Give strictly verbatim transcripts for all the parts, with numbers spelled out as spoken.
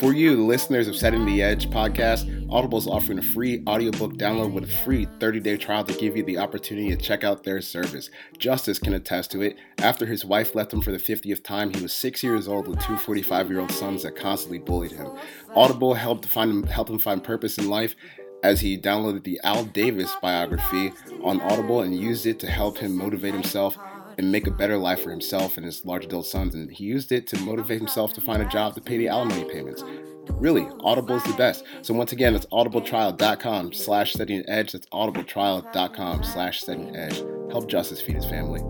For you, the listeners of Setting the Edge podcast, Audible is offering a free audiobook download with a free thirty-day trial to give you the opportunity to check out their service. Justice can attest to it. After his wife left him for the fiftieth time, he was six years old with two forty-five-year-old sons that constantly bullied him. Audible helped find him, help him find purpose in life as he downloaded the Al Davis biography on Audible and used it to help him motivate himself and make a better life for himself and his large adult sons, and he used it to motivate himself to find a job to pay the alimony payments. Really, Audible is the best. So once again, it's audibletrial.com slash setting edge. That's audibletrial.com slash setting edge. Help Justice feed his family.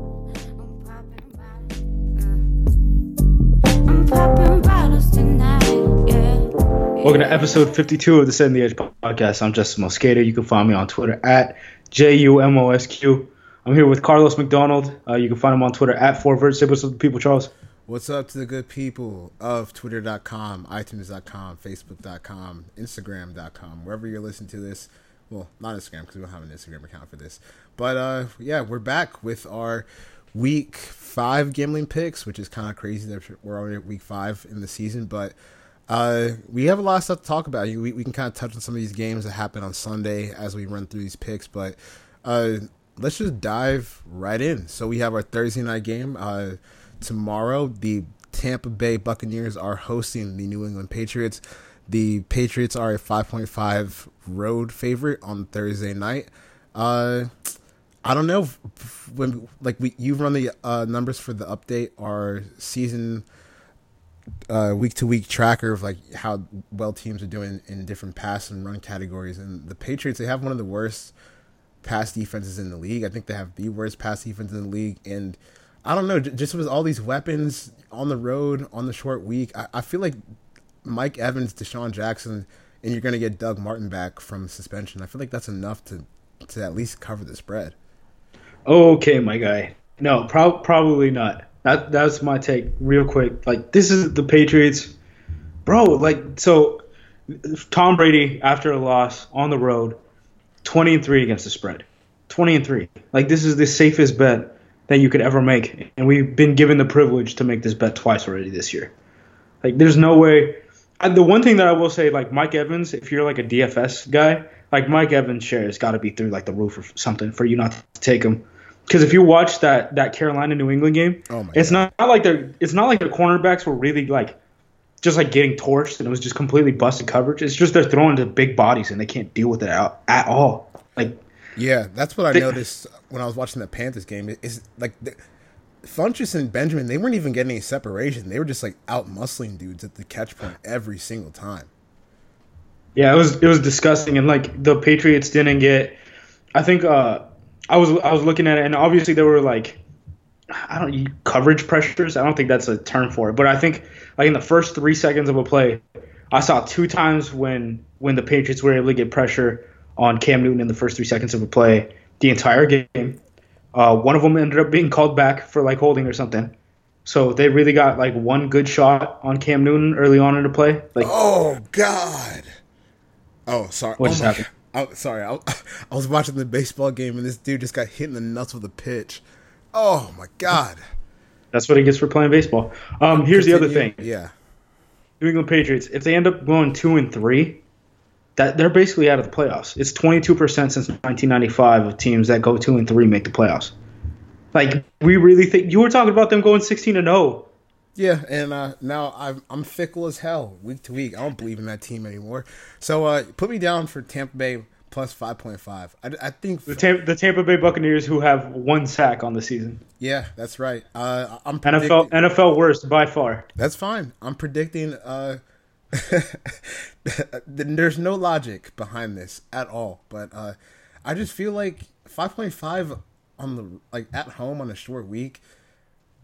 Welcome to episode fifty-two of the Setting the Edge podcast. I'm Justin Mosqueda. You can find me on Twitter at J U M O S Q. I'm here with Carlos McDonald. Uh, you can find him on Twitter at FourVerts. What's up to the people, Charles? What's up to the good people of Twitter dot com, iTunes dot com, Facebook dot com, Instagram dot com, wherever you're listening to this. Well, not Instagram because we don't have an Instagram account for this. But uh, yeah, we're back with our week five gambling picks, which is kind of crazy that we're already at week five in the season. But uh, we have a lot of stuff to talk about. We, we can kind of touch on some of these games that happened on Sunday as we run through these picks. But uh, let's just dive right in. So we have our Thursday night game. Uh, tomorrow, the Tampa Bay Buccaneers are hosting the New England Patriots. The Patriots are a five point five road favorite on Thursday night. Uh, I don't know if, when like we you run the uh, numbers for the update, our season uh, week-to-week tracker of like how well teams are doing in different pass and run categories. And the Patriots, they have one of the worst pass defenses in the league. I think they have the worst pass defense in the league, and I don't know, just with all these weapons on the road on the short week, I, I feel like Mike Evans, Deshaun Jackson, and you're going to get Doug Martin back from suspension. I feel like that's enough to to at least cover the spread. Okay, my guy. No, pro- probably not. That that's my take, real quick. Like, this is the Patriots, bro. Like, so Tom Brady after a loss on the road. twenty and three against the spread. twenty and three. Like, this is the safest bet that you could ever make. And we've been given the privilege to make this bet twice already this year. Like, there's no way. I, the one thing that I will say, like, Mike Evans, if you're like a D F S guy, like, Mike Evans' share has got to be through like the roof or something for you not to take him. Because if you watch that that Carolina New England game, oh my it's God. not like they're it's not like the cornerbacks were really like just like getting torched, and it was just completely busted coverage. It's just they're throwing to big bodies, and they can't deal with it out at all. Like, yeah, that's what I they, noticed when I was watching the Panthers game. Is like the, Funchess and Benjamin, they weren't even getting any separation. They were just like out muscling dudes at the catch point every single time. Yeah, it was it was disgusting, and like the Patriots didn't get. I think uh, I was I was looking at it, and obviously there were like. I don't coverage pressures. I don't think that's a term for it, but I think like in the first three seconds of a play, I saw two times when when the Patriots were able to get pressure on Cam Newton in the first three seconds of a play, the entire game. Uh, one of them ended up being called back for like holding or something. So they really got like one good shot on Cam Newton early on in the play. Like, oh God! Oh, sorry. What oh just happened? I, sorry, I, I was watching the baseball game and this dude just got hit in the nuts with a pitch. Oh, my God. That's what it gets for playing baseball. Um, here's the other thing. Yeah. New England Patriots, if they end up going two and three, that they're basically out of the playoffs. It's twenty-two percent since nineteen ninety-five of teams that go two and three make the playoffs. Like, we really think – you were talking about them going sixteen and oh. Yeah, and uh, now I'm, I'm fickle as hell week to week. I don't believe in that team anymore. So uh, put me down for Tampa Bay – plus five point five. I, I think the, Tam- the Tampa Bay Buccaneers, who have one sack on the season. Yeah, that's right. Uh, I'm predicting- N F L N F L worst by far. That's fine. I'm predicting. Uh, there's no logic behind this at all, but uh, I just feel like five point five on the like at home on a short week,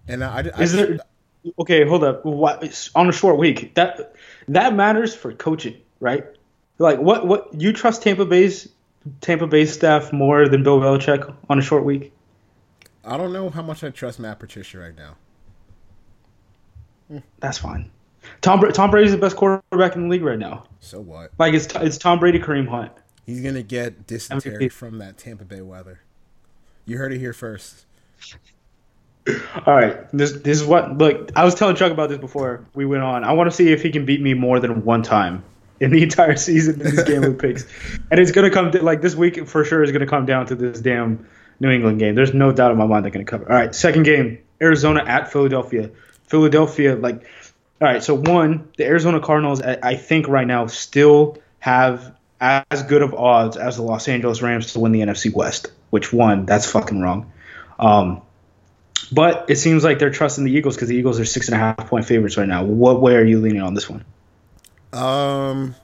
and I, I is I, there? Okay, hold up. What, on a short week, that that matters for coaching, right? Like, what, what you trust Tampa Bay's Tampa Bay staff more than Bill Belichick on a short week? I don't know how much I trust Matt Patricia right now. That's fine. Tom Tom Brady's the best quarterback in the league right now. So what? Like, it's it's Tom Brady, Kareem Hunt. He's gonna get dysentery M V P from that Tampa Bay weather. You heard it here first. All right. This this is what – look, I was telling Chuck about this before we went on. I want to see if he can beat me more than one time in the entire season in these gambling picks. And it's going to come – like this week for sure is going to come down to this damn New England game. There's no doubt in my mind they're going to cover. All right, second game, Arizona at Philadelphia. Philadelphia, like – all right, so one, the Arizona Cardinals, I, I think right now still have as good of odds as the Los Angeles Rams to win the N F C West, which one, that's fucking wrong. Um But it seems like they're trusting the Eagles because the Eagles are six and a half point favorites right now. What way are you leaning on this one? Um,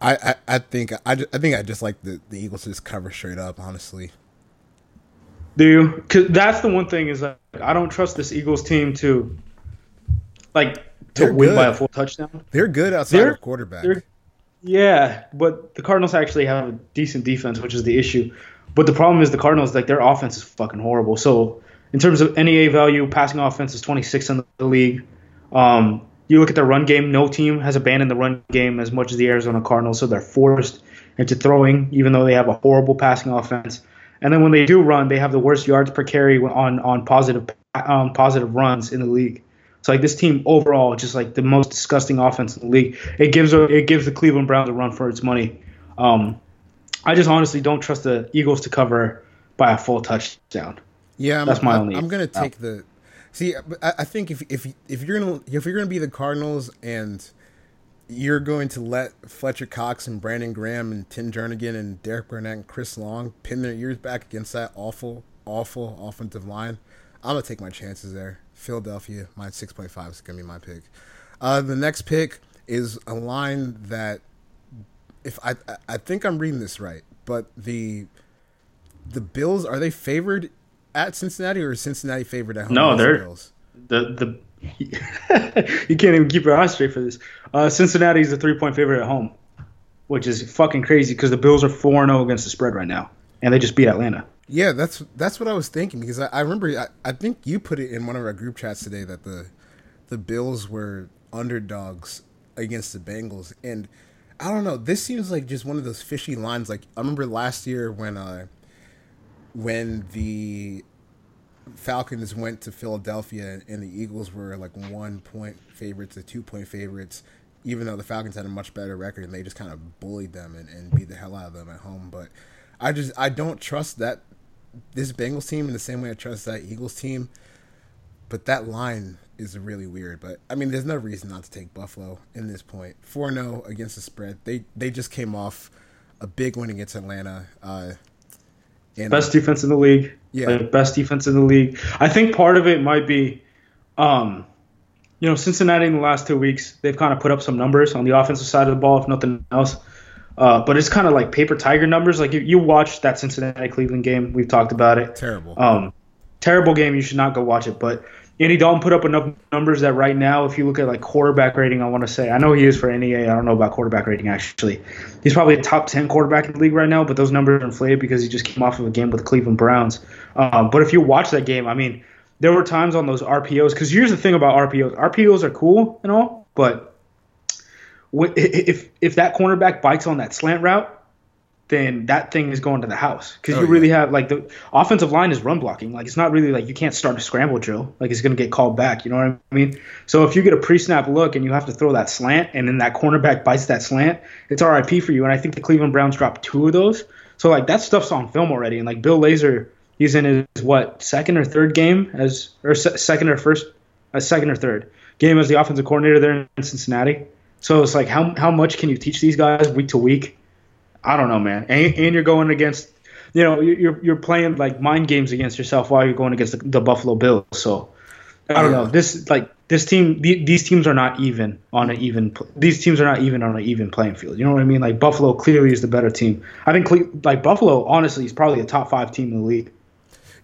I I, I think I, I think I just like the, the Eagles to just cover straight up, honestly. Do you? 'Cause that's the one thing is like I don't trust this Eagles team to like to they're win good. by a full touchdown. They're good outside they're, of quarterback. Yeah, but the Cardinals actually have a decent defense, which is the issue. But the problem is the Cardinals, like their offense is fucking horrible. So. In terms of N E A value, passing offense is twenty-sixth in the league. Um, you look at the run game, no team has abandoned the run game as much as the Arizona Cardinals, so they're forced into throwing, even though they have a horrible passing offense. And then when they do run, they have the worst yards per carry on on positive um, positive runs in the league. So like this team overall, just like the most disgusting offense in the league. It gives it gives the Cleveland Browns a run for its money. Um, I just honestly don't trust the Eagles to cover by a full touchdown. Yeah, I'm, that's my only. I'm gonna take yeah. the. See, I, I think if if if you're gonna if you're gonna be the Cardinals and you're going to let Fletcher Cox and Brandon Graham and Tim Jernigan and Derek Burnett and Chris Long pin their ears back against that awful, awful offensive line, I'm gonna take my chances there. Philadelphia, my six point five is gonna be my pick. Uh, the next pick is a line that, if I I think I'm reading this right, but the the Bills, are they favored at Cincinnati, or is Cincinnati favored at home? No, they're Bills? the the you can't even keep your eyes straight for this. Uh, Cincinnati is a three point favorite at home, which is fucking crazy because the Bills are four and zero against the spread right now, and they just beat Atlanta. Yeah, that's that's what I was thinking because I, I remember I, I think you put it in one of our group chats today that the the Bills were underdogs against the Bengals, and I don't know. This seems like just one of those fishy lines. Like I remember last year when. Uh, when the Falcons went to Philadelphia and the Eagles were like one point favorites or two point favorites, even though the Falcons had a much better record and they just kind of bullied them and, and beat the hell out of them at home. But I just, I don't trust that this Bengals team in the same way I trust that Eagles team, but that line is really weird. But I mean, there's no reason not to take Buffalo in this point. four and oh against the spread. They, they just came off a big win against Atlanta. Uh, And best defense in the league. Yeah. Like best defense in the league. I think part of it might be, um, you know, Cincinnati in the last two weeks, they've kind of put up some numbers on the offensive side of the ball, if nothing else. Uh, but it's kind of like paper tiger numbers. Like you, you watched that Cincinnati-Cleveland game. We've talked about it. Terrible. Um, terrible game. You should not go watch it. But Andy Dalton put up enough numbers that right now, if you look at like quarterback rating, I want to say, I know he is for N E A. I don't know about quarterback rating, actually. He's probably a top ten quarterback in the league right now, but those numbers are inflated because he just came off of a game with Cleveland Browns. Um, but if you watch that game, I mean, there were times on those R P Os, because here's the thing about R P Os. R P Os are cool and all, but if if that cornerback bites on that slant route, then that thing is going to the house because oh, you really yeah. have like the offensive line is run blocking. Like it's not really like you can't start a scramble drill. Like it's going to get called back. You know what I mean? So if you get a pre-snap look and you have to throw that slant and then that cornerback bites that slant, it's R I P for you. And I think the Cleveland Browns dropped two of those. So like that stuff's on film already. And like Bill Lazor, he's in his what second or third game as or se- second or first, a uh, second or third game as the offensive coordinator there in Cincinnati. So it's like how how much can you teach these guys week to week? I don't know, man. And, and you're going against, you know, you're you're playing like mind games against yourself while you're going against the, the Buffalo Bills. So I don't yeah. know. This like this team, the, these teams are not even on an even. These teams are not even on an even playing field. You know what I mean? Like Buffalo clearly is the better team. I think like Buffalo honestly is probably a top five team in the league.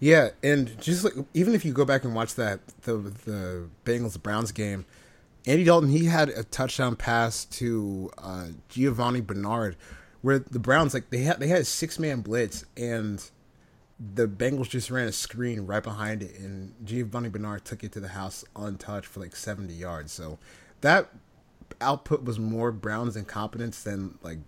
Yeah, and just like even if you go back and watch that the the Bengals Browns game, Andy Dalton he had a touchdown pass to uh, Giovani Bernard. Where the Browns, like, they had they had a six-man blitz, and the Bengals just ran a screen right behind it, and Giovani Bernard took it to the house untouched for, like, seventy yards. So that output was more Browns' incompetence than, like,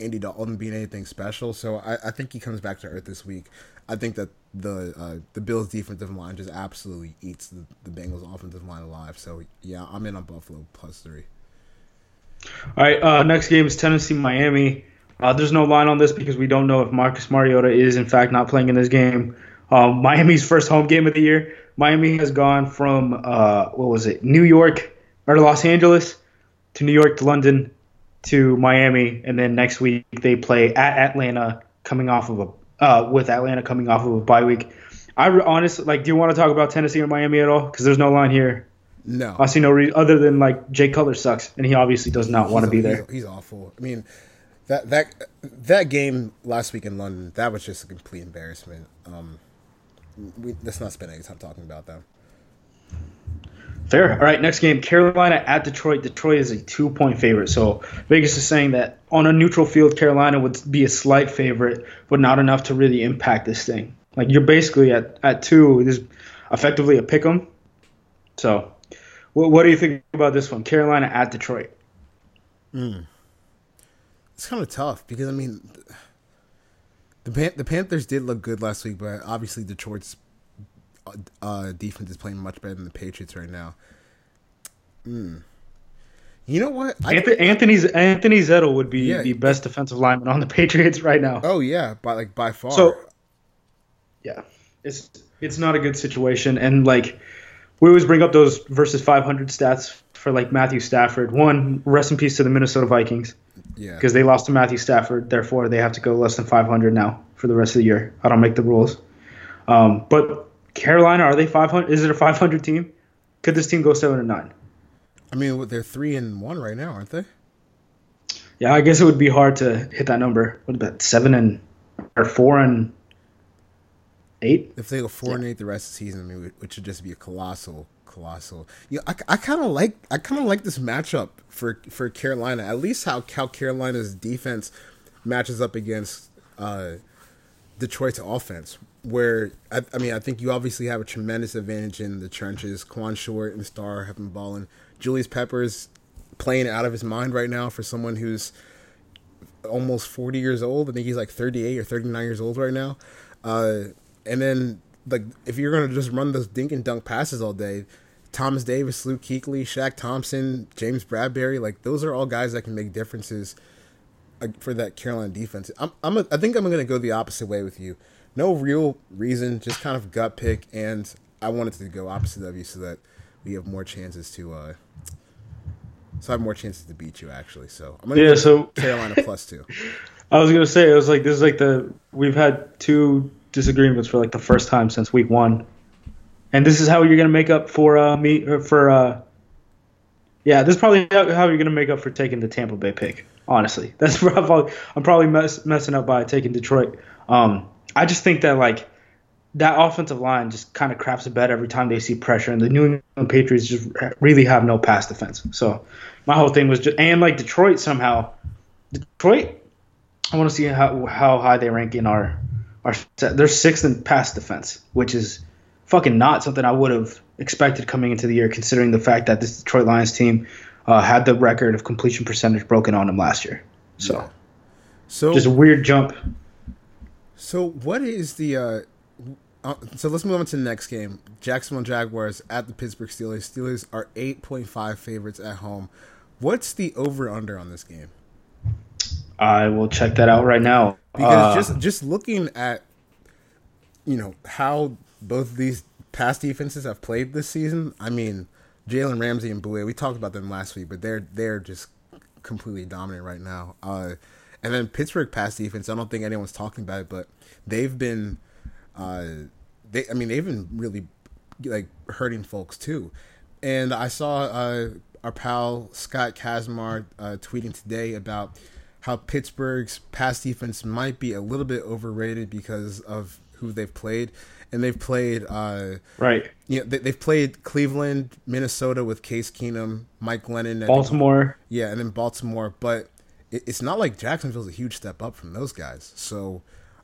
Andy Dalton being anything special. So I, I think he comes back to earth this week. I think that the uh, the Bills' defensive line just absolutely eats the, the Bengals' offensive line alive. So, yeah, I'm in on Buffalo plus three. All right, uh, next game is Tennessee-Miami. Uh, there's no line on this because we don't know if Marcus Mariota is, in fact, not playing in this game. Uh, Miami's first home game of the year. Miami has gone from, uh, what was it, New York or Los Angeles to New York to London to Miami. And then next week they play at Atlanta coming off of a uh, – with Atlanta coming off of a bye week. I re- honestly – like, do you want to talk about Tennessee or Miami at all? Because there's no line here. No. I see no reason – other than, like, Jay Cutler sucks, and he obviously does not want to be there. He's awful. I mean – That that that game last week in London, that was just a complete embarrassment. Um, we, let's not spend any time talking about that. Fair. All right, next game, Carolina at Detroit. Detroit is a two-point favorite. So Vegas is saying that on a neutral field, Carolina would be a slight favorite, but not enough to really impact this thing. Like, you're basically at, at two. This is effectively a pick 'em. So what, what do you think about this one, Carolina at Detroit? Hmm. It's kind of tough because, I mean, the Pan- the Panthers did look good last week, but obviously Detroit's uh, defense is playing much better than the Patriots right now. Mm. You know what? I- Anthony's Anthony Zettel would be yeah. the best defensive lineman on the Patriots right now. Oh, yeah, by, like, by far. So, yeah, it's it's not a good situation. And, like, we always bring up those versus five hundred stats for, like, Matthew Stafford. One, rest in peace to the Minnesota Vikings. Yeah, because they lost to Matthew Stafford, therefore they have to go less than five hundred now for the rest of the year. I don't make the rules. Um, but Carolina, are they five hundred? Is it a five hundred team? Could this team go seven and nine? I mean, they're three and one right now, aren't they? Yeah, I guess it would be hard to hit that number. What about seven and or four and eight? If they go four yeah. and eight the rest of the season, I mean, which would just be a colossal. Colossal. Yeah, I, I kind of like I kind of like this matchup for for Carolina. At least how how Carolina's defense matches up against uh, Detroit's offense. Where I, I mean, I think you obviously have a tremendous advantage in the trenches. Quan Short and Starr have been balling. Julius Peppers playing out of his mind right now for someone who's almost forty years old. I think he's like thirty-eight or thirty-nine years old right now. Uh, and then like if you're gonna just run those dink and dunk passes all day. Thomas Davis, Luke Kuechly, Shaq Thompson, James Bradberry, like those are all guys that can make differences for that Carolina defense. I'm, I'm a, I think I'm going to go the opposite way with you. No real reason, just kind of gut pick, and I wanted to go opposite of you so that we have more chances to, uh, so I have more chances to beat you actually. So I'm going to yeah, go so, Carolina plus two. I was going to say, I was like, this is like the, we've had two disagreements for like the first time since week one. And this is how you're going to make up for uh, me or for uh, yeah. This is probably how you're going to make up for taking the Tampa Bay pick. Honestly, that's probably I'm probably mess, messing up by taking Detroit. Um, I just think that like that offensive line just kind of craps the bed every time they see pressure, and the New England Patriots just really have no pass defense. So my whole thing was just and like Detroit somehow Detroit. I want to see how how high they rank in our our set. They're sixth in pass defense, which is fucking not something I would have expected coming into the year, considering the fact that this Detroit Lions team uh, had the record of completion percentage broken on them last year. So, yeah. so just a weird jump. So what is the uh, uh, – so let's move on to the next game. Jacksonville Jaguars at the Pittsburgh Steelers. Steelers are eight point five favorites at home. What's the over-under on this game? I will check that out right now. Because uh, just, just looking at, you know, how – both of these past defenses have played this season. I mean, Jalen Ramsey and Boulay, we talked about them last week, but they're they're just completely dominant right now. Uh, and then Pittsburgh pass defense, I don't think anyone's talking about it, but they've been, uh, they I mean, they've been really like hurting folks too. And I saw uh, our pal Scott Kazmar uh, tweeting today about how Pittsburgh's pass defense might be a little bit overrated because of who they've played. And they've played, uh, right? You know, they, they've played Cleveland, Minnesota with Case Keenum, Mike Glennon, and Baltimore. Then, yeah, and then Baltimore. But it, it's not like Jacksonville's a huge step up from those guys. So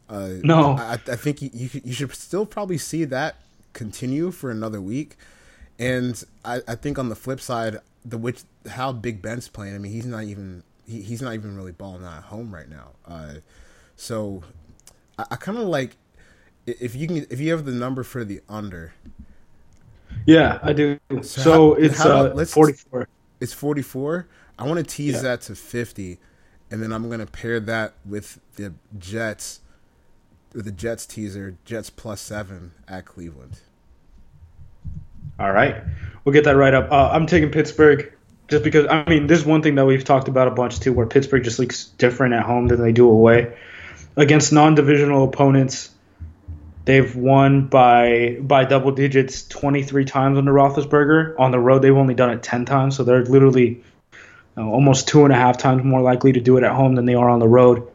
uh, no, I, I think you, you you should still probably see that continue for another week. And I, I think on the flip side, the which how Big Ben's playing. I mean, he's not even he, he's not even really balling out at home right now. Uh, so I, I kind of like if you can if you have the number for the under. Yeah, I do. So, so how, it's how, uh, let's, forty-four. It's forty-four. I want to tease yeah. that to fifty, and then I'm going to pair that with the Jets, with the Jets teaser, Jets plus seven at Cleveland. All right, we'll get that right up. Uh, I'm taking Pittsburgh just because, I mean, there's one thing that we've talked about a bunch too, where Pittsburgh just looks different at home than they do away. Against non-divisional opponents, they've won by by double digits twenty-three times under Roethlisberger. On the road, they've only done it ten times, so they're literally uh, almost two and a half times more likely to do it at home than they are on the road.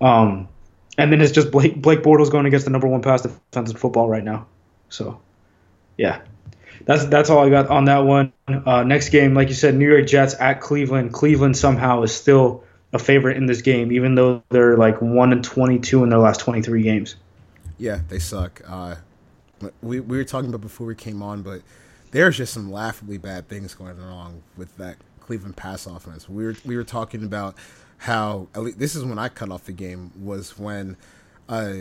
Um, and then it's just Blake, Blake Bortles going against the number one pass defense in football right now. So, yeah. That's that's all I got on that one. Uh, next game, like you said, New York Jets at Cleveland. Cleveland somehow is still a favorite in this game, even though they're like one and twenty-two in their last twenty-three games. Yeah, they suck. Uh, we we were talking about before we came on, but there's just some laughably bad things going wrong with that Cleveland pass offense. We were we were talking about how at least, this is when I cut off the game was when uh,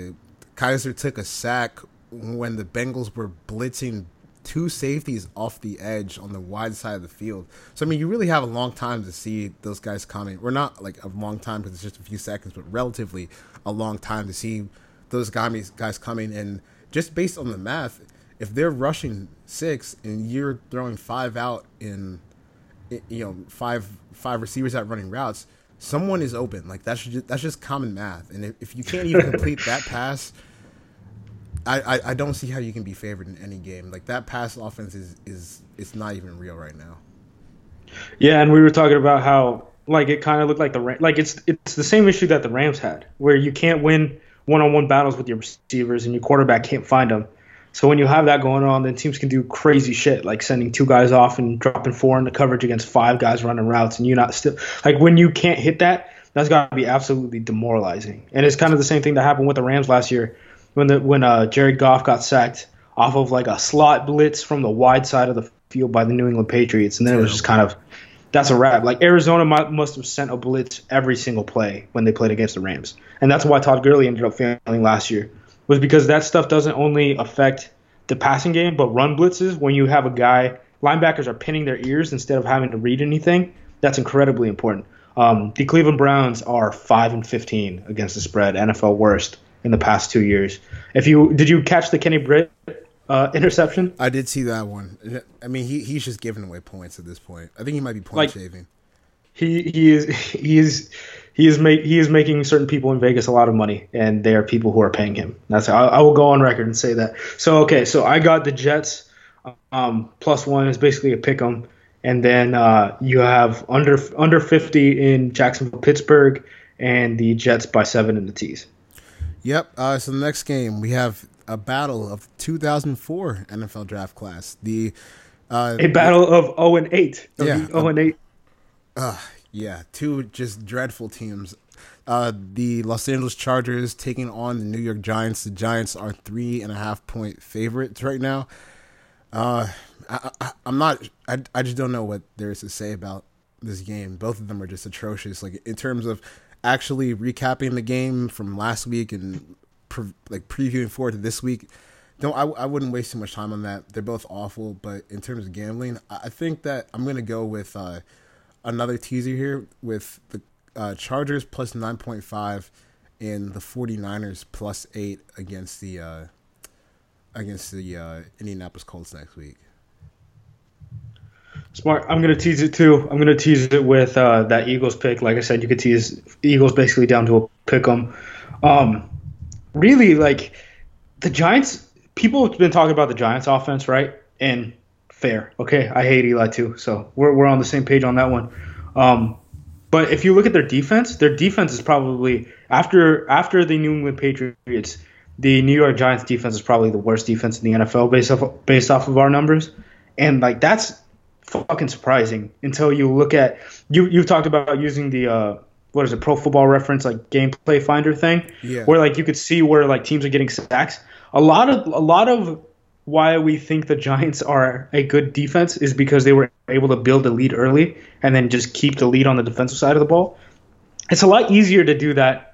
Kaiser took a sack when the Bengals were blitzing two safeties off the edge on the wide side of the field. So, I mean, you really have a long time to see those guys coming. We're not like a long time because it's just a few seconds, but relatively a long time to see those guys guys coming. And just based on the math, if they're rushing six and you're throwing five out in, you know, five five receivers out running routes, someone is open. Like, that's just, that's just common math. And if you can't even complete that pass, I, I don't see how you can be favored in any game. Like, that pass offense is, is it's not even real right now. Yeah, and we were talking about how, like, it kind of looked like the – like, it's it's the same issue that the Rams had, where you can't win one-on-one battles with your receivers and your quarterback can't find them. So when you have that going on, then teams can do crazy shit, like sending two guys off and dropping four into coverage against five guys running routes, and you're not still – like, when you can't hit that, that's got to be absolutely demoralizing. And it's kind of the same thing that happened with the Rams last year, when the when uh, Jared Goff got sacked off of like a slot blitz from the wide side of the field by the New England Patriots, and then it was just kind of that's a wrap. Like, Arizona might, must have sent a blitz every single play when they played against the Rams, and that's why Todd Gurley ended up failing last year, was because that stuff doesn't only affect the passing game, but run blitzes when you have a guy linebackers are pinning their ears instead of having to read anything. That's incredibly important. Um, the Cleveland Browns are five and fifteen against the spread, N F L worst in the past two years. If you did you catch the Kenny Britt uh, interception? I did see that one. I mean, he he's just giving away points at this point. I think he might be point like, shaving. He he is he is he is make he is making certain people in Vegas a lot of money, and they are people who are paying him. That's I, I will go on record and say that. So okay, so I got the Jets um, plus one. It's basically a pick 'em, and then uh, you have under under fifty in Jacksonville, Pittsburgh, and the Jets by seven in the tees. Yep. Uh, so the next game, we have a battle of two thousand four N F L draft class. The uh, a battle of zero and eight. Yeah, zero and eight. Uh, yeah, two just dreadful teams. Uh, the Los Angeles Chargers taking on the New York Giants. The Giants are three and a half point favorites right now. Uh, I, I, I'm not. I, I just don't know what there is to say about this game. Both of them are just atrocious. Like, in terms of actually recapping the game from last week and pre- like previewing forward to this week, don't I, I wouldn't waste too much time on that. They're both awful, but in terms of gambling, I think that I'm gonna go with uh, another teaser here with the uh, Chargers plus nine point five and the 49ers plus eight against the uh, against the uh, Indianapolis Colts next week. Smart. I'm going to tease it, too. I'm going to tease it with uh, that Eagles pick. Like I said, you could tease Eagles basically down to a pick 'em. Um, really, like, the Giants – people have been talking about the Giants offense, right? And fair. Okay, I hate Eli, too, so we're we're on the same page on that one. Um, but if you look at their defense, their defense is probably – after after the New England Patriots, the New York Giants defense is probably the worst defense in the N F L based off, based off of our numbers. And, like, that's – fucking surprising until you look at you you've talked about using the uh what is it Pro Football Reference, like, gameplay finder thing, yeah. where like you could see where like teams are getting sacks. A lot of a lot of why we think the Giants are a good defense is because they were able to build a lead early and then just keep the lead on the defensive side of the ball. It's a lot easier to do that.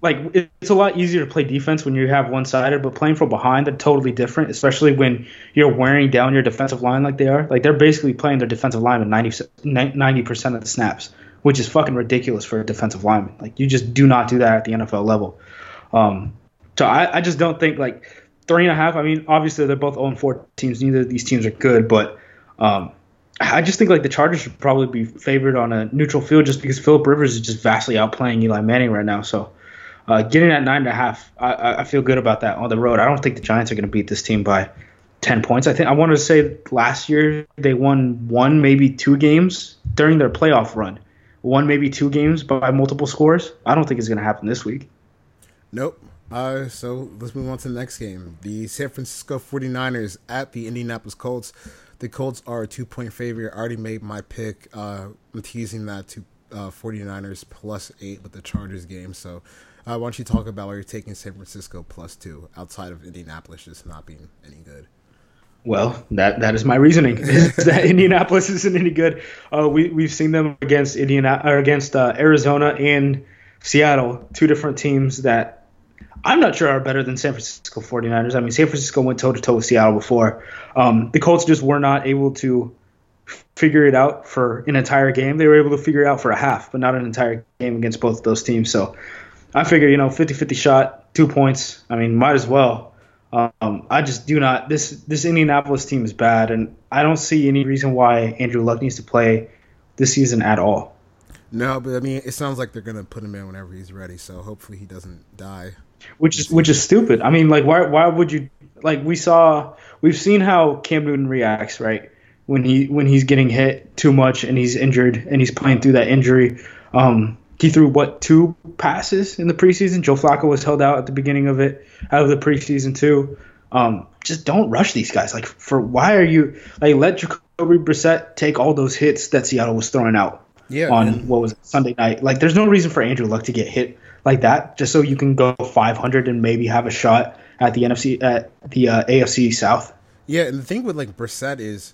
Like, it's a lot easier to play defense when you have one-sided, but playing from behind, they're totally different, especially when you're wearing down your defensive line like they are. Like, they're basically playing their defensive lineman ninety percent of the snaps, which is fucking ridiculous for a defensive lineman. Like, you just do not do that at the N F L level. Um, so I, I just don't think, like, three and a half, I mean, obviously they're both oh and four teams. Neither of these teams are good, but um, I just think, like, the Chargers should probably be favored on a neutral field just because Phillip Rivers is just vastly outplaying Eli Manning right now, so... Uh, getting at nine and a half, I, I feel good about that on the road. I don't think the Giants are going to beat this team by ten points. I think I wanted to say last year they won one, maybe two games during their playoff run. One, maybe two games by multiple scores. I don't think it's going to happen this week. Nope. Uh, so let's move on to the next game. The San Francisco forty-niners at the Indianapolis Colts. The Colts are a two-point favorite. I already made my pick. Uh, I'm teasing that to uh, forty-niners plus eight with the Chargers game, so... Uh, why don't you talk about why you're taking San Francisco plus two outside of Indianapolis just not being any good? Well, that that is my reasoning. Is that Indianapolis isn't any good. Uh, we we've seen them against Indiana or against uh, Arizona and Seattle, two different teams that I'm not sure are better than San Francisco forty-niners. I mean, San Francisco went toe to toe with Seattle before. Um, the Colts just were not able to figure it out for an entire game. They were able to figure it out for a half, but not an entire game against both of those teams. So. I figure, you know, fifty-fifty shot, two points. I mean, might as well. Um, I just do not – this this Indianapolis team is bad, and I don't see any reason why Andrew Luck needs to play this season at all. No, but, I mean, it sounds like they're going to put him in whenever he's ready, so hopefully he doesn't die. Which is which is stupid. I mean, like, why why would you – like, we saw – we've seen how Cam Newton reacts, right, when he when he's getting hit too much and he's injured and he's playing through that injury. Um He threw, what, two passes in the preseason? Joe Flacco was held out at the beginning of it, out of the preseason too. Um, just don't rush these guys. Like, for why are you – like, let Jacoby Brissett take all those hits that Seattle was throwing out yeah, on, man. what was it, Sunday night. Like, there's no reason for Andrew Luck to get hit like that just so you can go five hundred and maybe have a shot at the N F C – at the uh, A F C South. Yeah, and the thing with, like, Brissett is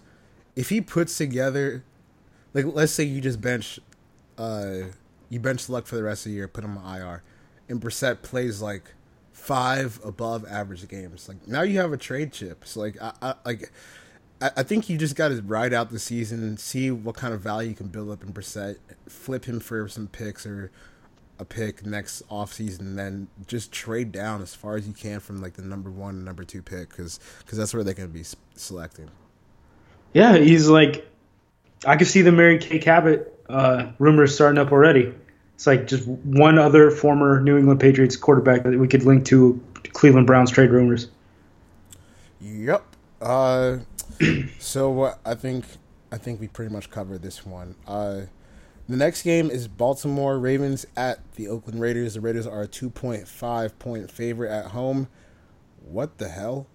if he puts together – like, let's say you just bench uh, – You bench Luck for the rest of the year, put him on I R, and Brissett plays like five above average games. Like now you have a trade chip. So like I, I like I, I think you just got to ride out the season, see what kind of value you can build up in Brissett, flip him for some picks or a pick next off season, and then just trade down as far as you can from like the number one and number two pick because because that's where they're going to be selecting. Yeah, he's like I could see the Mary Kay Cabot. Uh, rumors starting up already. It's like just one other former New England Patriots quarterback that we could link to Cleveland Browns trade rumors. Yep. Uh, so uh, I think I think we pretty much covered this one. Uh, the next game is Baltimore Ravens at the Oakland Raiders. The Raiders are a two point five point favorite at home. What the hell?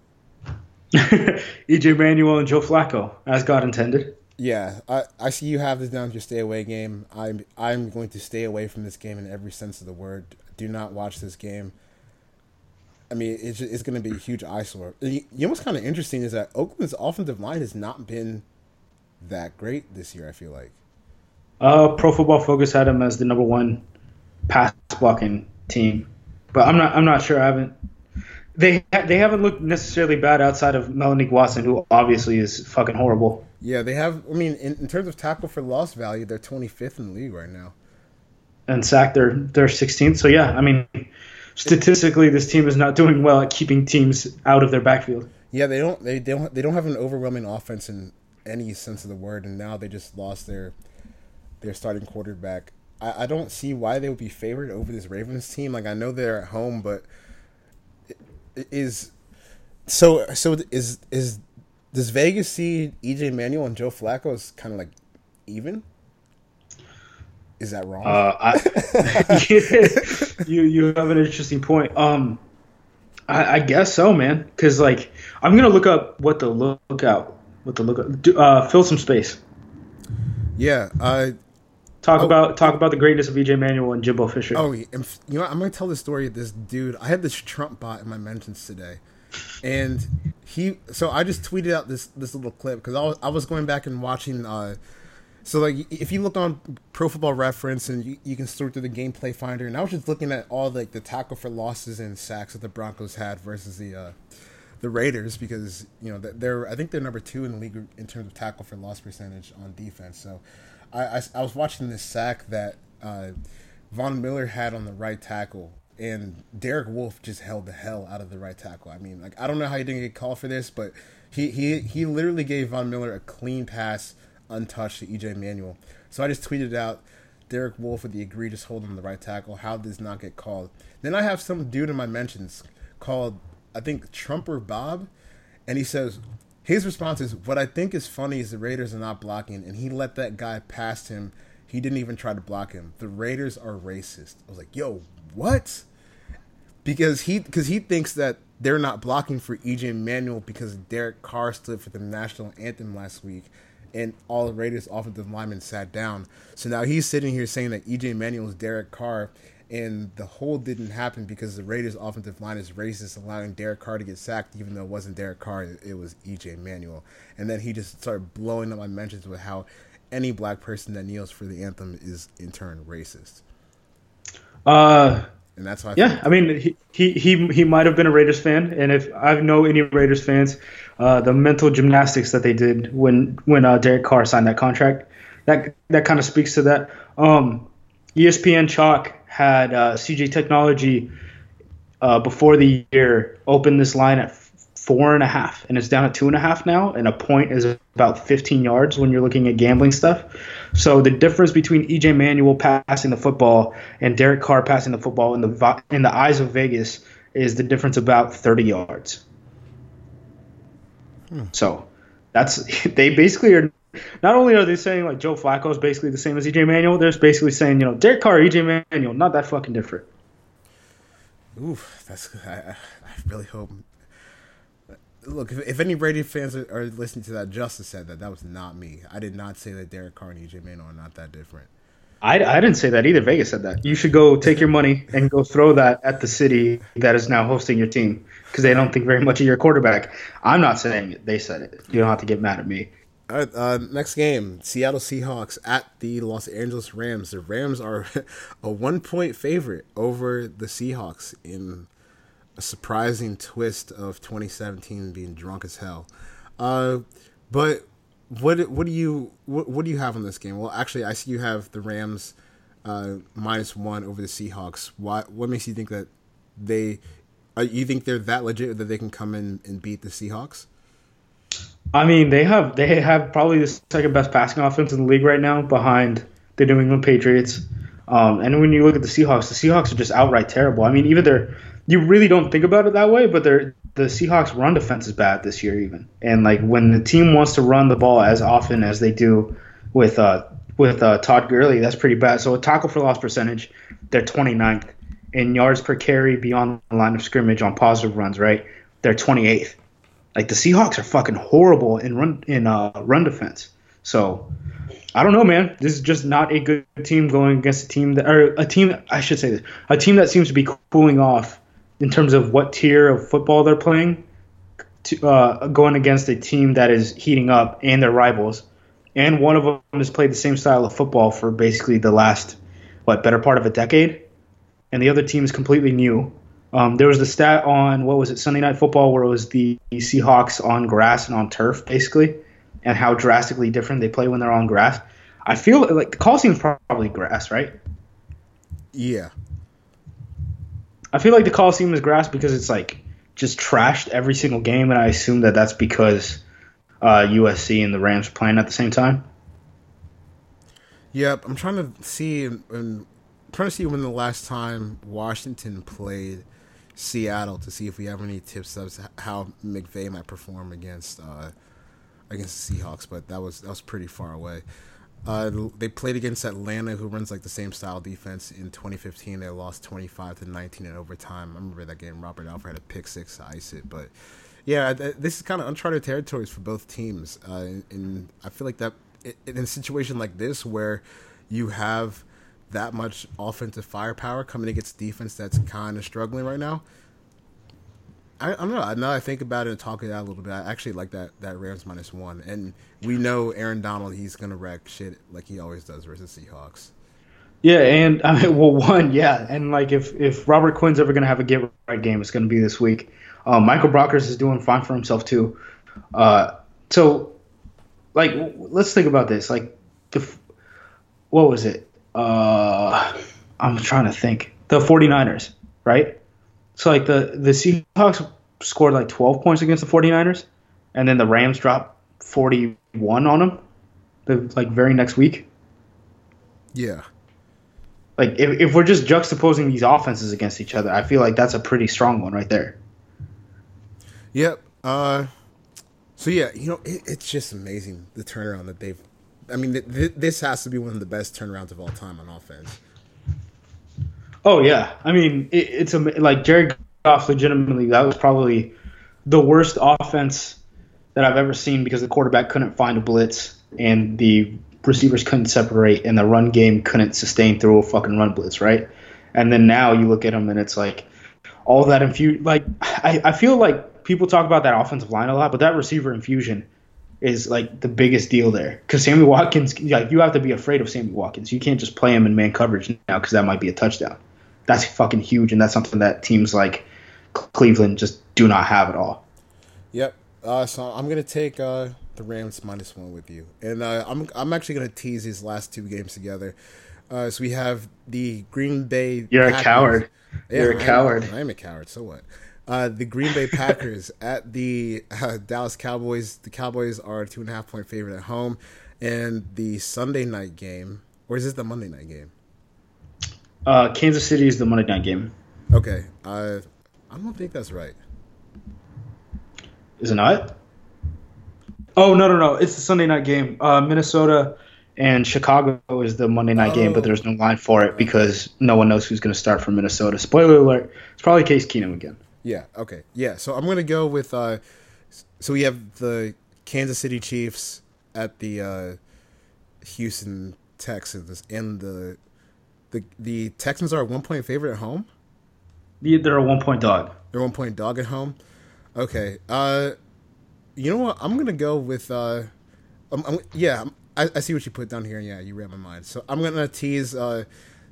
E J. Manuel and Joe Flacco, as God intended. Yeah, I, I see you have this down to your stay away game. I'm I'm going to stay away from this game in every sense of the word. Do not watch this game. I mean, it's just, it's going to be a huge eyesore. You know what's kind of interesting is that Oakland's offensive line has not been that great this year, I feel like. Uh, Pro Football Focus had them as the number one pass blocking team. But I'm not I'm not sure. I haven't They they haven't looked necessarily bad outside of Melanie Watson, who obviously is fucking horrible. Yeah, they have. I mean, in, in terms of tackle for loss value, they're twenty-fifth in the league right now. And sack, they're they're sixteenth. So yeah, I mean, statistically, this team is not doing well at keeping teams out of their backfield. Yeah, they don't they don't they don't have an overwhelming offense in any sense of the word, and now they just lost their their starting quarterback. I, I don't see why they would be favored over this Ravens team. Like I know they're at home, but. Is so so is is does Vegas see E J Manuel and Joe Flacco as kind of like even? Is that wrong? Uh, I, you you have an interesting point. Um, I, I guess so, man. Because like I'm gonna look up what the lookout, what the lookout, do, uh, fill some space. Yeah. Uh, Talk oh, about talk about the greatness of E J Manuel and Jimbo Fisher. Oh, and you know, I'm gonna tell the story of this dude. I had this Trump bot in my mentions today, And he, so I just tweeted out this this little clip because I was, I was going back and watching. Uh, so like, if you look on Pro Football Reference and you, you can sort through the gameplay finder, and I was just looking at all like the tackle for losses and sacks that the Broncos had versus the uh, the Raiders, because you know they're I think they're number two in the league in terms of tackle for loss percentage on defense. So I I, I was watching this sack that uh, Von Miller had on the right tackle. And Derek Wolfe just held the hell out of the right tackle. I mean, like, I don't know how he didn't get called for this, but he he, he literally gave Von Miller a clean pass untouched to E J. Manuel. So I just tweeted out Derek Wolfe with the egregious hold on the right tackle. How does not get called? Then I have some dude in my mentions called, I think, Trumper Bob. And he says, his response is, what I think is funny is the Raiders are not blocking. And he let that guy past him. He didn't even try to block him. The Raiders are racist. I was like, yo, what? Because he because he thinks that they're not blocking for E J. Manuel because Derek Carr stood for the national anthem last week and all the Raiders offensive linemen sat down. So now he's sitting here saying that E J. Manuel is Derek Carr and the hold didn't happen because the Raiders offensive line is racist, allowing Derek Carr to get sacked even though it wasn't Derek Carr, it was E J. Manuel. And then he just started blowing up my mentions with how any black person that kneels for the anthem is in turn racist. Uh... And that's why. I yeah, I mean, he he he, he might have been a Raiders fan, and if I know any Raiders fans, uh, the mental gymnastics that they did when when uh, Derek Carr signed that contract, that that kind of speaks to that. Um, E S P N Chalk had uh, C J Technology uh, before the year open this line at four and a half, and it's down at two and a half now, and a point is about fifteen yards when you're looking at gambling stuff. So the difference between E J Manuel passing the football and Derek Carr passing the football in the in the eyes of Vegas is the difference about thirty yards. Hmm. So that's they basically are not only are they saying like Joe Flacco is basically the same as E J Manuel, they're basically saying, you know, Derek Carr, E J Manuel, not that fucking different. Oof, that's I, I really hope. Look, if, if any Raiders fans are, are listening to that, Justice said that. That was not me. I did not say that Derek Carr and E J Manuel are not that different. I, I didn't say that either. Vegas said that. You should go take your money and go throw that at the city that is now hosting your team because they don't think very much of your quarterback. I'm not saying it. They said it. You don't have to get mad at me. All right, uh, next game, Seattle Seahawks at the Los Angeles Rams. The Rams are a one-point favorite over the Seahawks in a surprising twist of twenty seventeen being drunk as hell. Uh, but what what do you what, what do you have on this game? Well, actually, I see you have the Rams uh, minus one over the Seahawks. Why? What makes you think that they? Uh, you think they're that legit that they can come in and beat the Seahawks? I mean, they have they have probably the second best passing offense in the league right now, behind the New England Patriots. Um, and when you look at the Seahawks, the Seahawks are just outright terrible. I mean, even their you really don't think about it that way, but the Seahawks' run defense is bad this year even. And, like, when the team wants to run the ball as often as they do with uh, with uh, Todd Gurley, that's pretty bad. So a tackle for loss percentage, they're twenty-ninth. In yards per carry beyond the line of scrimmage on positive runs, right, they're twenty-eighth. Like, the Seahawks are fucking horrible in run in uh, run defense. So I don't know, man. This is just not a good team going against a team that – or a team – I should say this. A team that seems to be cooling off in terms of what tier of football they're playing, to, uh, going against a team that is heating up and their rivals. And one of them has played the same style of football for basically the last, what, better part of a decade. And the other team is completely new. Um, there was the stat on, what was it, Sunday Night Football, where it was the Seahawks on grass and on turf, basically, and how drastically different they play when they're on grass. I feel like the Coliseum's probably grass, right? Yeah. I feel like the Coliseum is grass because it's, like, just trashed every single game, and I assume that that's because uh, U S C and the Rams are playing at the same time. Yep, I'm trying to see when, trying to see when the last time Washington played Seattle to see if we have any tips of how McVay might perform against uh, against the Seahawks, but that was that was pretty far away. Uh, they played against Atlanta, who runs like the same style defense. In twenty fifteen, they lost twenty-five to nineteen in overtime. I remember that game. Robert Alford had a pick six to ice it. But yeah, th- this is kind of uncharted territories for both teams. Uh, and, and I feel like that it, in a situation like this, where you have that much offensive firepower coming against defense that's kind of struggling right now, I, I don't know. Now I think about it and talk it out a little bit, I actually like that, that Rams minus one. And we know Aaron Donald, he's going to wreck shit like he always does versus Seahawks. Yeah, and I mean, well, one, yeah. And, like, if, if Robert Quinn's ever going to have a get-right game, it's going to be this week. Uh, Michael Brockers is doing fine for himself, too. Uh, so, like, let's think about this. Like, the what was it? Uh, I'm trying to think. The 49ers, right? So, like, the, the Seahawks scored, like, twelve points against the 49ers, and then the Rams dropped forty-one on them, the, like, very next week. Yeah. Like, if, if we're just juxtaposing these offenses against each other, I feel like that's a pretty strong one right there. Yep. Uh, so, yeah, you know, it, it's just amazing, the turnaround that they've – I mean, th- th- this has to be one of the best turnarounds of all time on offense. Oh, yeah. I mean, it, it's – like, Jared Goff, legitimately, that was probably the worst offense that I've ever seen because the quarterback couldn't find a blitz and the – receivers couldn't separate, and the run game couldn't sustain through a fucking run blitz, right? And then now you look at them, and it's like all that infusion. Like I, I feel like people talk about that offensive line a lot, but that receiver infusion is like the biggest deal there. Because Sammy Watkins, like you have to be afraid of Sammy Watkins. You can't just play him in man coverage now because that might be a touchdown. That's fucking huge, and that's something that teams like Cleveland just do not have at all. Yep. Uh, so I'm gonna take. Uh... The Rams minus one with you, and uh, I'm I'm actually gonna tease these last two games together. Uh, so we have the Green Bay. You're Packers. a coward. Yeah, You're a I coward. Am, I am a coward. So what? Uh, the Green Bay Packers at the uh, Dallas Cowboys. The Cowboys are a two and a half point favorite at home, and the Sunday night game, or is this the Monday night game? Uh, Kansas City is the Monday night game. Okay, uh, I don't think that's right. Is it not? Oh, no, no, no. It's the Sunday night game. Uh, Minnesota and Chicago is the Monday night oh. game, but there's no line for it because no one knows who's going to start for Minnesota. Spoiler alert, it's probably Case Keenum again. Yeah, okay. Yeah, so I'm going to go with uh, – so we have the Kansas City Chiefs at the uh, Houston Texans, and the, the the Texans are a one-point favorite at home? Yeah, they're a one-point dog. They're a one-point dog at home? Okay. Uh You know what? I'm gonna go with, uh, I'm, I'm, yeah. I, I see what you put down here. Yeah, you read my mind. So I'm gonna tease uh,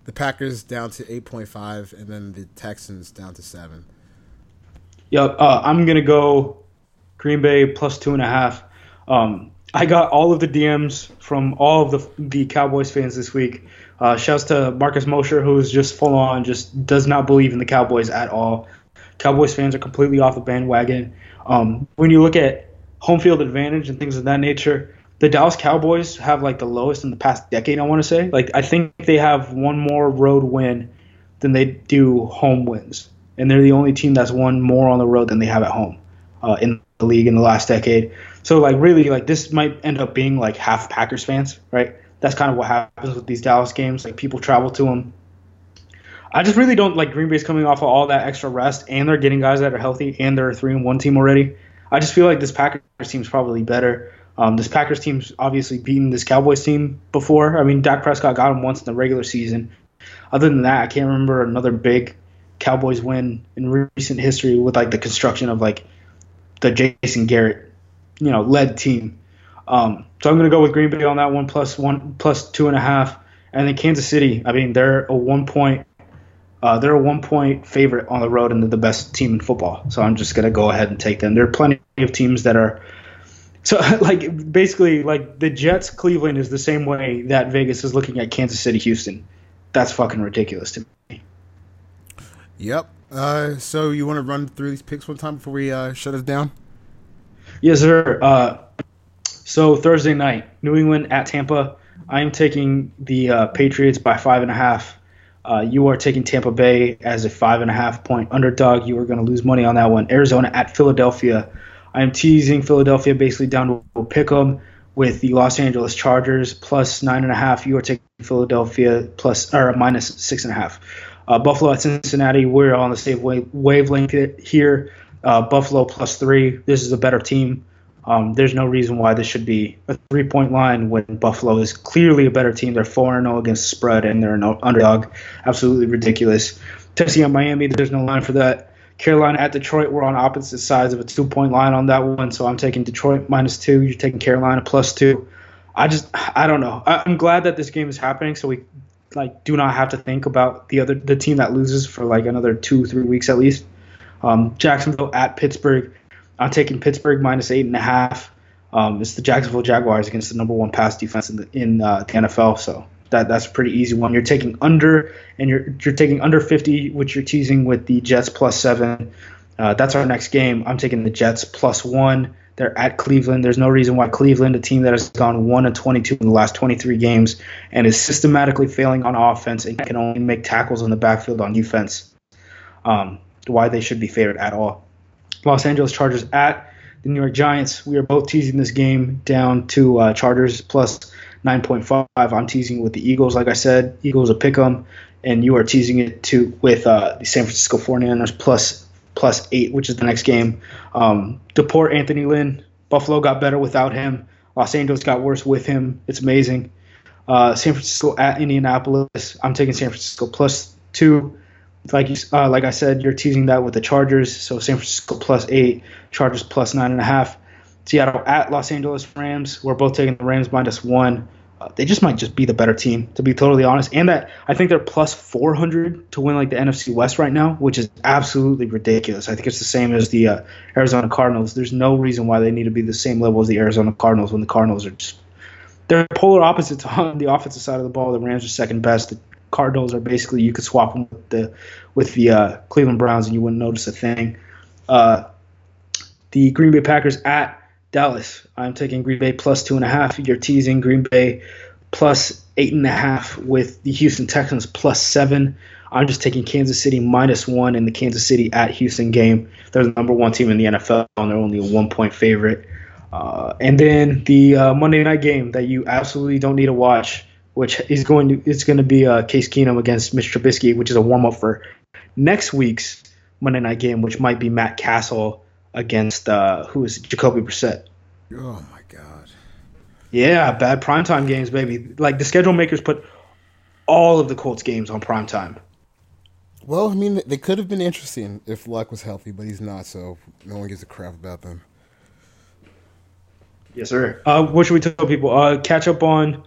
the Packers down to eight point five, and then the Texans down to seven. Yep. Uh, I'm gonna go Green Bay plus two and a half. Um, I got all of the D Ms from all of the the Cowboys fans this week. Uh, shouts to Marcus Mosher, who is just full on, just does not believe in the Cowboys at all. Cowboys fans are completely off the bandwagon. Um, when you look at home field advantage and things of that nature, the Dallas Cowboys have like the lowest in the past decade, I want to say. Like I think they have one more road win than they do home wins, and they're the only team that's won more on the road than they have at home uh, in the league in the last decade. So like really, like this might end up being like half Packers fans, right? That's kind of what happens with these Dallas games. Like people travel to them. I just really don't like Green Bay's coming off of all that extra rest, and they're getting guys that are healthy, and they're a three and one team already. I just feel like this Packers team's probably better. Um, this Packers team's obviously beaten this Cowboys team before. I mean, Dak Prescott got him once in the regular season. Other than that, I can't remember another big Cowboys win in recent history with like the construction of like the Jason Garrett, you know, led team. Um, so I'm gonna go with Green Bay on that one plus one plus two and a half, and then Kansas City. I mean, they're a one point. Uh, they're a one-point favorite on the road, and they're the best team in football. So I'm just going to go ahead and take them. There are plenty of teams that are – so, like, basically, like, the Jets, Cleveland is the same way that Vegas is looking at Kansas City, Houston. That's fucking ridiculous to me. Yep. Uh, so you want to run through these picks one time before we uh, shut us down? Yes, sir. Uh, so Thursday night, New England at Tampa. I am taking the uh, Patriots by five and a half. Uh, you are taking Tampa Bay as a five and a half point underdog. You are going to lose money on that one. Arizona at Philadelphia. I am teasing Philadelphia basically down to a pick 'em with the Los Angeles Chargers plus nine and a half. You are taking Philadelphia plus or minus six and a half. Uh, Buffalo at Cincinnati. We're on the same wave, wavelength here. Uh, Buffalo plus three. This is a better team. Um, there's no reason why this should be a three-point line when Buffalo is clearly a better team. They're four and oh against the spread, and they're an underdog. Absolutely ridiculous. Tennessee at Miami, there's no line for that. Carolina at Detroit, we're on opposite sides of a two-point line on that one, so I'm taking Detroit minus two. You're taking Carolina plus two. I just – I don't know. I'm glad that this game is happening so we, like, do not have to think about the other the team that loses for, like, another two, three weeks at least. Um, Jacksonville at Pittsburgh. I'm taking Pittsburgh minus eight and a half. Um, it's the Jacksonville Jaguars against the number one pass defense in the, in uh, the N F L, so that that's a pretty easy one. You're taking under, and you're you're taking under fifty, which you're teasing with the Jets plus seven. Uh, that's our next game. I'm taking the Jets plus one. They're at Cleveland. There's no reason why Cleveland, a team that has gone one and twenty-two in the last twenty-three games, and is systematically failing on offense and can only make tackles in the backfield on defense, um, why they should be favored at all. Los Angeles Chargers at the New York Giants. We are both teasing this game down to uh, Chargers plus nine point five. I'm teasing with the Eagles, like I said. Eagles a pick 'em, and you are teasing it to with uh, the San Francisco forty-niners plus plus eight, which is the next game. Um, Deport Anthony Lynn. Buffalo got better without him. Los Angeles got worse with him. It's amazing. Uh, San Francisco at Indianapolis. I'm taking San Francisco plus two. Like uh, like I said, you're teasing that with the Chargers. So San Francisco plus eight, Chargers plus nine and a half. Seattle at Los Angeles Rams. We're both taking the Rams minus one. Uh, they just might just be the better team, to be totally honest. And that I think they're plus four hundred to win like the N F C West right now, which is absolutely ridiculous. I think it's the same as the uh, Arizona Cardinals. There's no reason why they need to be the same level as the Arizona Cardinals when the Cardinals are just they're polar opposites on the offensive side of the ball. The Rams are second best. The Cardinals are basically you could swap them with the with the uh, Cleveland Browns and you wouldn't notice a thing. Uh, the Green Bay Packers at Dallas. I'm taking Green Bay plus two and a half. You're teasing Green Bay plus eight and a half with the Houston Texans plus seven. I'm just taking Kansas City minus one in the Kansas City at Houston game. They're the number one team in the N F L and they're only a one point favorite. Uh, and then the uh, Monday night game that you absolutely don't need to watch, which is going to it's going to be uh, Case Keenum against Mitch Trubisky, which is a warm up for next week's Monday night game, which might be Matt Castle against uh, who is it? Jacoby Brissett. Oh my God! Yeah, bad primetime games, baby. Like the schedule makers put all of the Colts games on primetime. Well, I mean, they could have been interesting if Luck was healthy, but he's not, so no one gives a crap about them. Yes, sir. Uh, what should we tell people? Uh, catch up on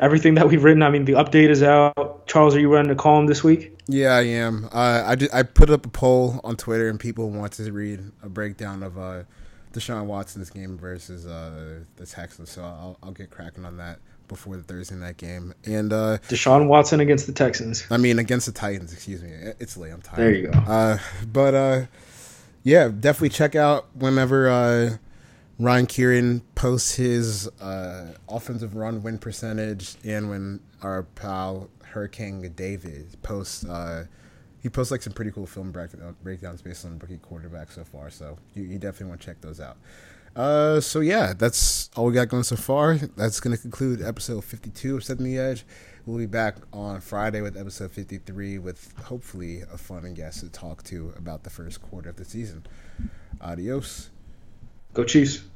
everything that we've written. I mean, the update is out. Charles, are you running a column this week? Yeah, I am. Uh, I, did, I put up a poll on Twitter, and people want to read a breakdown of uh, Deshaun Watson's game versus uh, the Texans, so I'll, I'll get cracking on that before the Thursday night game. And uh, Deshaun Watson against the Texans. I mean, against the Titans, excuse me. It's late. I'm tired. There you go. Uh, but, uh, yeah, definitely check out whenever uh, Ryan Kieran posts his uh, offensive run win percentage and when our pal Hurricane David posts, uh, he posts like some pretty cool film breakdowns based on rookie quarterbacks so far. So you, you definitely want to check those out. Uh, so yeah, that's all we got going so far. That's going to conclude episode fifty-two of Setting the Edge. We'll be back on Friday with episode fifty-three with hopefully a fun guest to talk to about the first quarter of the season. Adios. Go Chiefs.